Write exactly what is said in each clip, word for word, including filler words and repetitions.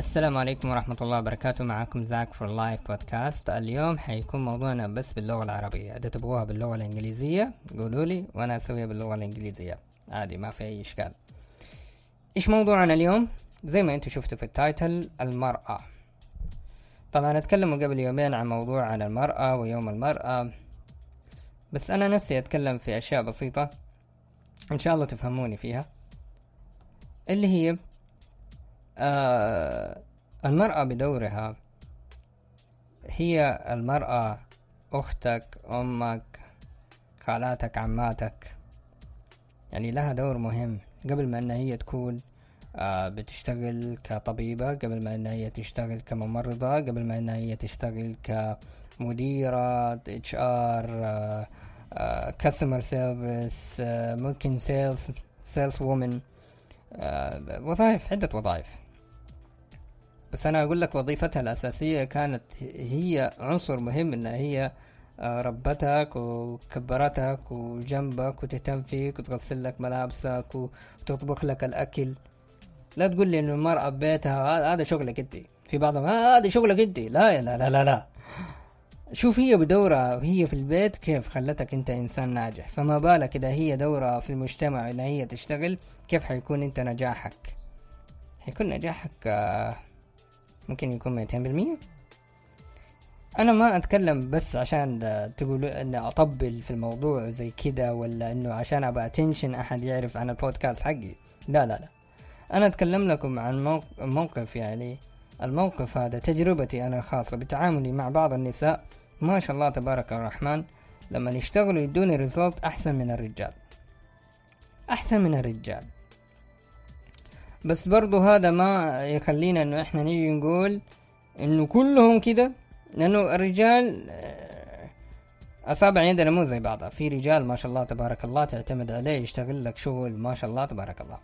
السلام عليكم ورحمة الله وبركاته. معكم زاك فور لايف بودكاست. اليوم حيكون موضوعنا بس باللغة العربية، إذا تبغوها باللغة الإنجليزية قولولي وأنا أسويها باللغة الإنجليزية عادي، ما في أي إشكال. إيش موضوعنا اليوم؟ زي ما أنتوا شفتوا في التايتل، المرأة. طبعا أتكلموا قبل يومين عن موضوع عن المرأة ويوم المرأة، بس أنا نفسي أتكلم في أشياء بسيطة إن شاء الله تفهموني فيها، اللي هي آه المرأة بدورها، هي المرأة أختك، أمك، خالاتك، عماتك، يعني لها دور مهم. قبل ما أن هي تكون آه بتشتغل كطبيبة، قبل ما أن هي تشتغل كممرضة، قبل ما أن هي تشتغل كمديرة اتش ار، كاستمر سيرفيس، ممكن سيلز سيلز وومن، آه وظائف، عدة وظائف. بس أنا أقول لك وظيفتها الأساسية كانت هي عنصر مهم، إن هي آه ربتك وكبرتك وجنبك وتهتم فيك وتغسل لك ملابسك وتطبخ لك الأكل. لا تقول لي إن المرأة ببيتها هذا شغلك أنت، في بعضهم هذا شغلك أنت، لا لا لا لا, لا. شوف هي بدورها وهي في البيت كيف خلتك انت انسان ناجح، فما بالك اذا هي دورها في المجتمع ان هي تشتغل، كيف حيكون انت نجاحك؟ حيكون نجاحك ممكن يكون مئتين بالمئة. انا ما اتكلم بس عشان تقولوا ان اطبل في الموضوع زي كده، ولا انه عشان ابقى اتنشن احد يعرف عن البودكاست حقي، لا لا لا انا اتكلم لكم عن موقف، يعني الموقف هذا تجربتي انا الخاصة بتعاملي مع بعض النساء، ما شاء الله تبارك الرحمن، لما يشتغلوا يدوني ريزلت احسن من الرجال، احسن من الرجال. بس برضو هذا ما يخلينا انه احنا نيجي نقول انه كلهم كده، لانه الرجال اصابع يدنا مو زي بعضها. في رجال ما شاء الله تبارك الله تعتمد عليه يشتغل لك شغل ما شاء الله تبارك الله،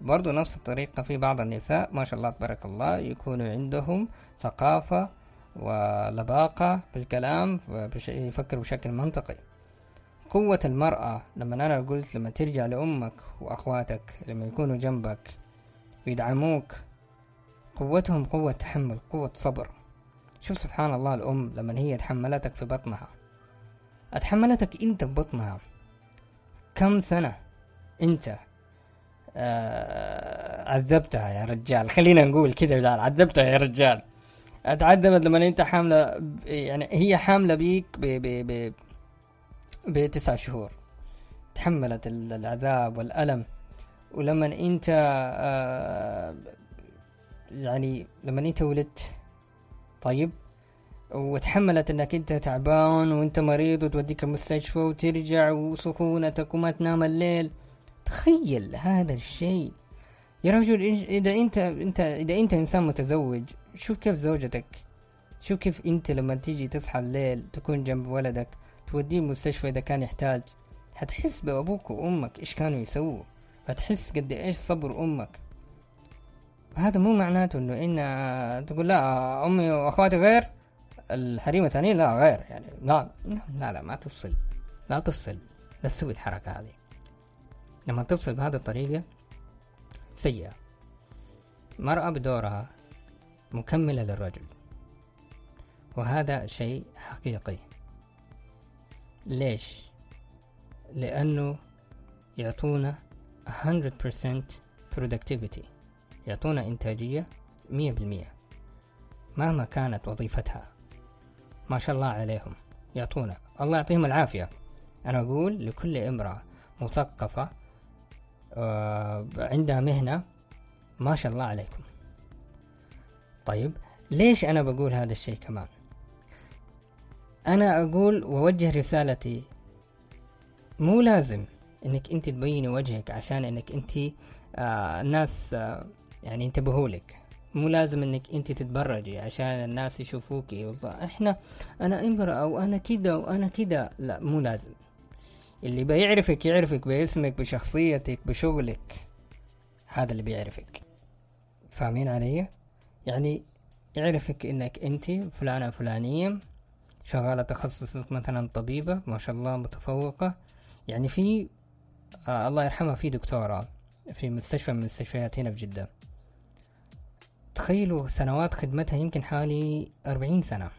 برضو نفس الطريقة في بعض النساء ما شاء الله تبارك الله يكونوا عندهم ثقافة ولباقة بالكلام، يفكروا بشكل منطقي. قوة المرأة لما أنا قلت لما ترجع لأمك وأخواتك، لما يكونوا جنبك ويدعموك، قوتهم قوة تحمل، قوة صبر. شوف سبحان الله، الأم لما هي تحملتك في بطنها، اتحملتك أنت في بطنها كم سنة أنت آه عذبتها يا رجال، خلينا نقول كده، عذبتها يا رجال، اتعذبت لما انت حاملة، يعني هي حاملة بيك ب ب ب تسع شهور، تحملت العذاب والألم. ولما انت آه يعني لما انت ولدت، طيب، وتحملت انك انت تعبان وانت مريض وتوديك المستشفى وترجع وسخونتك وما تنام الليل. تخيل هذا الشيء يا رجل. اذا انت انت اذا انت انسان متزوج، شوف كيف زوجتك، شوف كيف انت لما تيجي تصحى الليل تكون جنب ولدك، توديه المستشفى اذا كان يحتاج، هتحس بابوك وامك ايش كانوا يسووا، فتحس قد ايش صبر امك. هذا مو معناته انه ان تقول لا امي واخواتي غير، الحريمه ثانيه لا غير، يعني لا لا لا ما تفصل، لا تفصل، لا تسوي الحركه هذه. لما تفصل بهذه الطريقة سيئة. المرأة بدورها مكملة للرجل، وهذا شيء حقيقي. ليش؟ لأنه يعطونا مية بالمية productivity، يعطونا إنتاجية مية بالمية مهما كانت وظيفتها. ما شاء الله عليهم، يعطونا، الله يعطيهم العافية. أنا أقول لكل امرأة مثقفة عندها مهنة، ما شاء الله عليكم. طيب ليش أنا بقول هذا الشيء؟ كمان أنا أقول ووجه رسالتي، مو لازم أنك أنت تبيني وجهك عشان أنك أنت آه الناس آه يعني ينتبهولك، مو لازم أنك أنت تتبرجي عشان الناس يشوفوكي والله إحنا أنا امرأة وأنا كده وأنا كده، لا مو لازم. اللي بيعرفك يعرفك باسمك، بشخصيتك، بشغلك، هذا اللي بيعرفك. فاهمين علي؟ يعني يعرفك انك انت فلانة فلانية شغالة تخصصك مثلا طبيبة ما شاء الله متفوقة، يعني في آه الله يرحمها، في دكتورة في مستشفى من المستشفيات هنا في جدة، تخيلوا سنوات خدمتها يمكن حوالي أربعين سنة.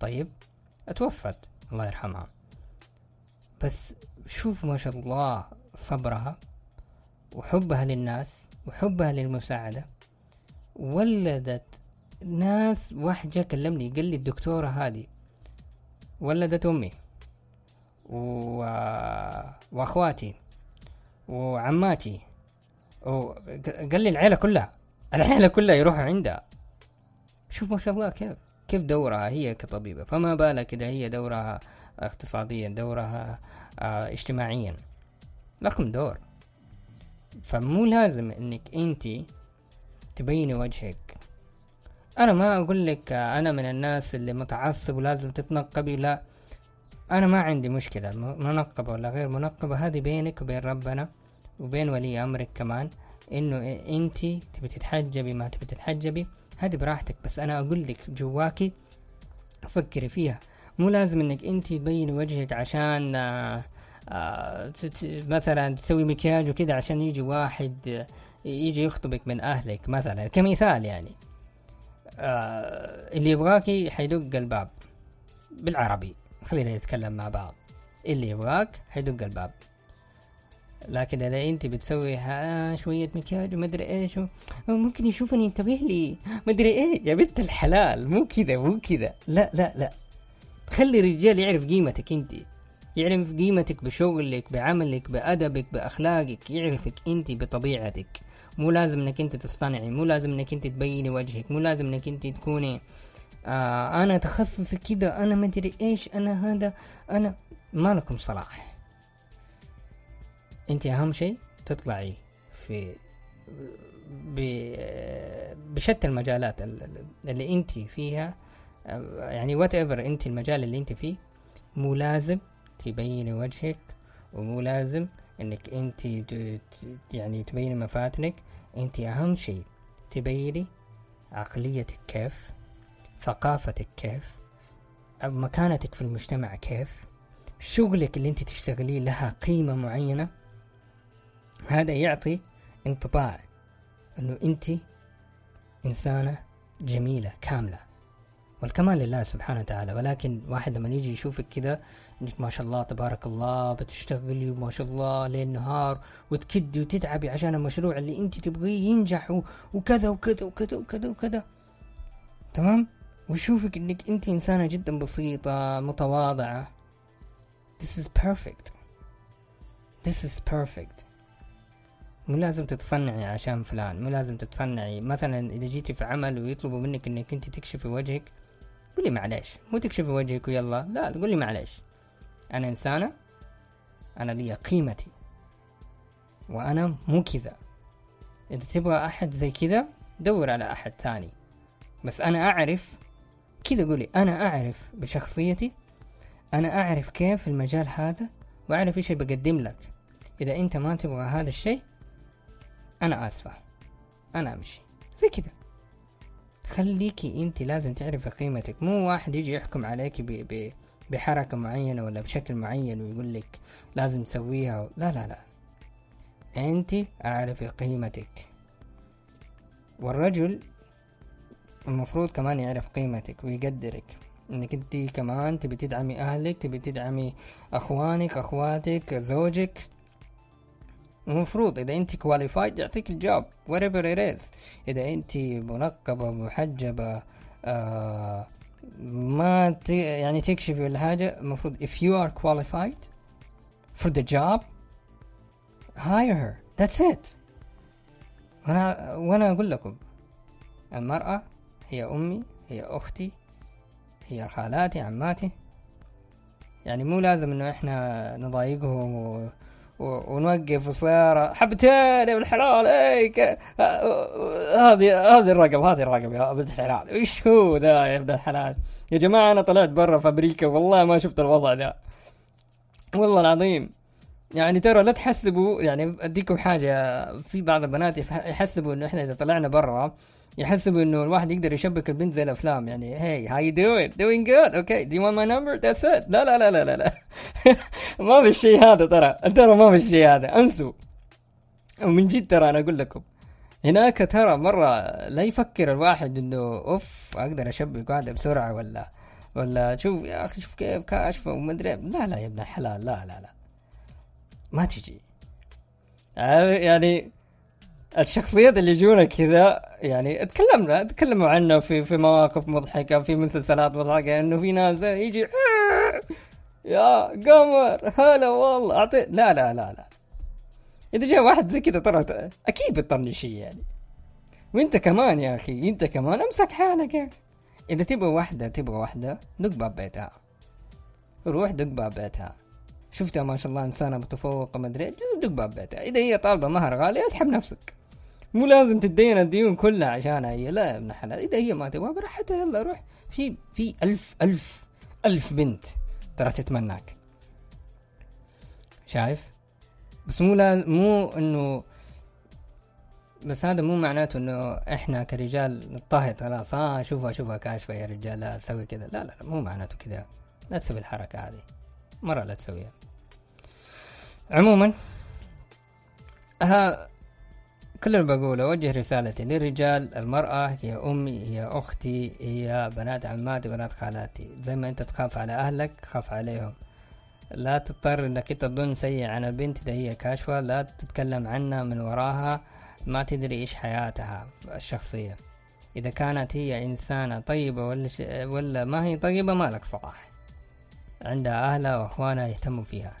طيب اتوفت الله يرحمها، بس شوف ما شاء الله صبرها وحبها للناس وحبها للمساعدة. ولدت ناس، واحد جاء كلمني قال لي الدكتورة هذه ولدت أمي و... وأخواتي وعماتي، وقال لي العيلة كلها العيلة كلها يروحوا عندها. شوف ما شاء الله كيف كيف دورها هي كطبيبة، فما بالك كده هي دورها اقتصاديا، دورها اه اجتماعيا، لكم دور. فمو لازم انك انتي تبيني وجهك. انا ما اقول لك انا من الناس اللي متعصب ولازم تتنقبي، لا، انا ما عندي مشكلة منقبة ولا غير منقبة، هذه بينك وبين ربنا وبين ولي امرك كمان، انه انتي تبي تتحجبي ما تبي تتحجبي هذه براحتك. بس انا اقول لك جواكي فكري فيها، مو لازم انك انتي تبين وجهك عشان آآ آآ مثلا تسوي مكياج وكذا عشان يجي واحد يجي يخطبك من اهلك مثلا، كمثال يعني. اللي يبغاكي حيدق الباب، بالعربي خلينا نتكلم مع بعض، اللي يبغاك حيدق الباب. لكن اذا انت بتسوي شوية مكياج ومدري ايش ممكن يشوفني ينتبه لي مدري ايه، يا بنت الحلال مو كذا مو كذا، لا لا لا، خلي الرجال يعرف قيمتك انت، يعرف قيمتك بشغلك بعملك بأدبك بأخلاقك، يعرفك انت بطبيعتك. مو لازم انك انت تصطنعي، مو لازم انك انت تبيني وجهك، مو لازم انك انت تكوني آه انا تخصصي كده، انا مدري ايش، انا هذا، انا ما لكم صلاح. انت اهم شيء تطلعي في بشتى المجالات اللي انت فيها، يعني whatever انت المجال اللي انت فيه، مو لازم تبين وجهك ومو لازم انك انت يعني تبين مفاتنك. انت اهم شيء تبيني عقليتك كيف، ثقافتك كيف، مكانتك في المجتمع كيف، شغلك اللي انت تشتغليه لها قيمة معينة. هذا يعطي انطباع انه انت انسانة جميلة كاملة، والكمال لله سبحانه وتعالى. ولكن واحد لما يجي يشوفك كده انك ما شاء الله تبارك الله بتشتغلي وما شاء الله ليل نهار وتكدي وتتعبي عشان المشروع اللي انت تبغيه ينجح وكذا وكذا وكذا وكذا وكذا، تمام، ويشوفك انك انت انسانة جدا بسيطة متواضعة، this is perfect this is perfect. مو لازم تتصنعي عشان فلان، مو لازم تتصنعي. مثلا اذا جيتي في عمل ويطلبوا منك انك انت تكشفي وجهك، قولي معليش، مو تكشفي وجهك ويلا، لا، قولي معليش انا انسانة، انا لي قيمتي وانا مو كذا. اذا تبغى احد زي كذا دور على احد ثاني، بس انا اعرف كذا، قولي انا اعرف بشخصيتي، انا اعرف كيف المجال هذا واعرف ايش بقدم لك. اذا انت ما تبغى هذا الشيء انا اسفة، انا امشي زي كده. خليكي انت لازم تعرفي قيمتك، مو واحد يجي يحكم عليك ب... ب... بحركة معينة ولا بشكل معين ويقول لك لازم تسويها و... لا لا لا، انت اعرفي قيمتك. والرجل المفروض كمان يعرف قيمتك ويقدرك، انك انت كمان تبي تدعمي اهلك، تبي تدعمي اخوانك اخواتك زوجك. المفروض اذا انت كواليفايد يعطيك الجوب whatever it is. اذا انت منقبة محجبة آه ما ت... يعني تكشفي ولا حاجة، المفروض if you are qualified for the job hire her, that's it. وانا, وأنا اقول لكم المرأة هي امي، هي اختي، هي خالاتي، عماتي، يعني مو لازم انه احنا نضايقهم و... ونوقف وصيارة حبتين بالحلال ايك هذه هذه الرقم هذه الرقم يا ابن الحلال، ايش هو ذا يا ابن الحلال؟ يا جماعة انا طلعت برا في امريكا والله ما شفت الوضع ذا والله العظيم. يعني ترى لا تحسبوا، يعني اديكم حاجة، في بعض البنات يحسبوا انه احنا اذا طلعنا برا يحسبوا انه الواحد يقدر يشبك البنت زي الافلام، يعني hey how you doing doing good okay do you want my number that's it. لا لا لا لا لا ما في الشيء هذا، ترى ترى ما في الشيء هذا، انسوا. ومن جد ترى انا اقول لكم هناك ترى مرة لا يفكر الواحد انه اوف اقدر اشبك واحدة بسرعة ولا ولا شوف يا اخي شوف كيف كاشفة ومدري. لا لا يا ابن الحلال، لا لا لا ما تجي. يعني الشخصيات اللي يجونا كذا يعني اتكلمنا اتكلموا عنه في في مواقف مضحكة في مسلسلات مضحكة، انه في ناس يجي يا قمر هلا والله اعطي. لا لا لا لا إذا جاء واحد زي كذا ترى أكيد بتطنشي يعني. وإنت كمان يا أخي إنت كمان أمسك حالك يا أخي. إذا تبغى واحدة تبغى واحدة دق باب بيتها، روح دق باب بيتها، شفتها ما شاء الله إنسانة متفوقة ما أدري دق باب بيتها. إذا هي طالبة مهر غالي اسحب نفسك، مو لازم تدين الديون كلها عشانها هي. لا يا ابن حلال، إذا هي ما تبغى براحتها يلا روح. في في ألف ألف ألف بنت ترى تتمناك شايف، بس مو لا مو انه بس هذا مو معناته انه احنا كرجال نضطهد خلاص اه شوفها شوفها كاشفه يا رجال لا تسوي كذا. لا لا مو معناته كذا، لا تسوي الحركه هذه مره لا تسويها. عموما ها كل اللي بقوله اوجه رسالتي للرجال، المراه هي امي هي اختي هي بنات عماتي بنات خالاتي. زي ما انت تخاف على اهلك خاف عليهم، لا تضطر انك تظن سيء عن البنت ده هي كاشفة، لا تتكلم عنها من وراها ما تدري ايش حياتها الشخصية. اذا كانت هي انسانة طيبة ولا, ش... ولا ما هي طيبة مالك صلاح، عندها اهلها واخوانها يهتموا فيها،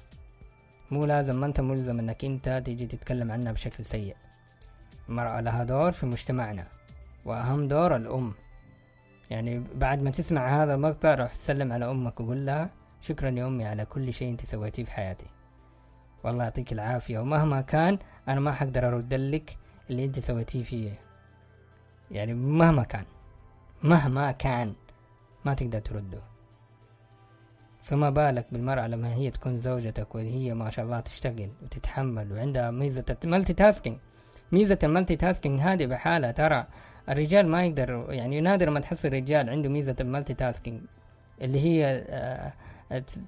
مو لازم ما انت ملزم انك انت تيجي تتكلم عنها بشكل سيء. المرأة لها دور في مجتمعنا واهم دور الام. يعني بعد ما تسمع هذا المقطع روح تسلم على امك وقول لها شكرا يا أمي على كل شيء أنت سويتيه في حياتي، والله يعطيك العافية ومهما كان أنا ما حقدر أرد لك اللي أنت سويتيه فيه. يعني مهما كان مهما كان ما تقدر ترده، فما بالك بالمرأة لما هي تكون زوجتك وهي ما شاء الله تشتغل وتتحمل وعندها ميزة المالتي تاسكينج. ميزة المالتي تاسكينج هذه بحالة ترى الرجال ما يقدر، يعني نادر ما تحصل رجال عنده ميزة المالتي تاسكينج اللي هي آه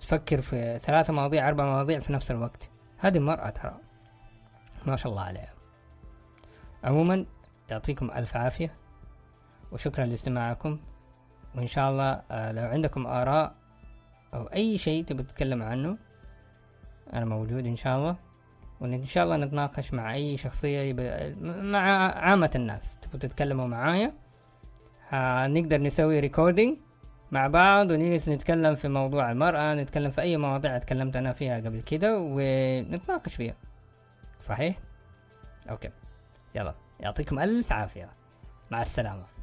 تفكر في ثلاثة مواضيع أربعة مواضيع في نفس الوقت. هذه المرأة ترى ما شاء الله عليها. عموما يعطيكم ألف عافية وشكرا لاستماعكم، وإن شاء الله لو عندكم آراء أو أي شيء تبي تتكلم عنه أنا موجود إن شاء الله، وإن شاء الله نتناقش مع أي شخصية مع عامة الناس تبي تتكلموا معايا. نقدر نسوي ريكوردينج مع بعض ونجلس نتكلم في موضوع المرأة، نتكلم في أي مواضيع تكلمت أنا فيها قبل كده ونتناقش فيها. صحيح؟ أوكي يلا يعطيكم ألف عافية، مع السلامة.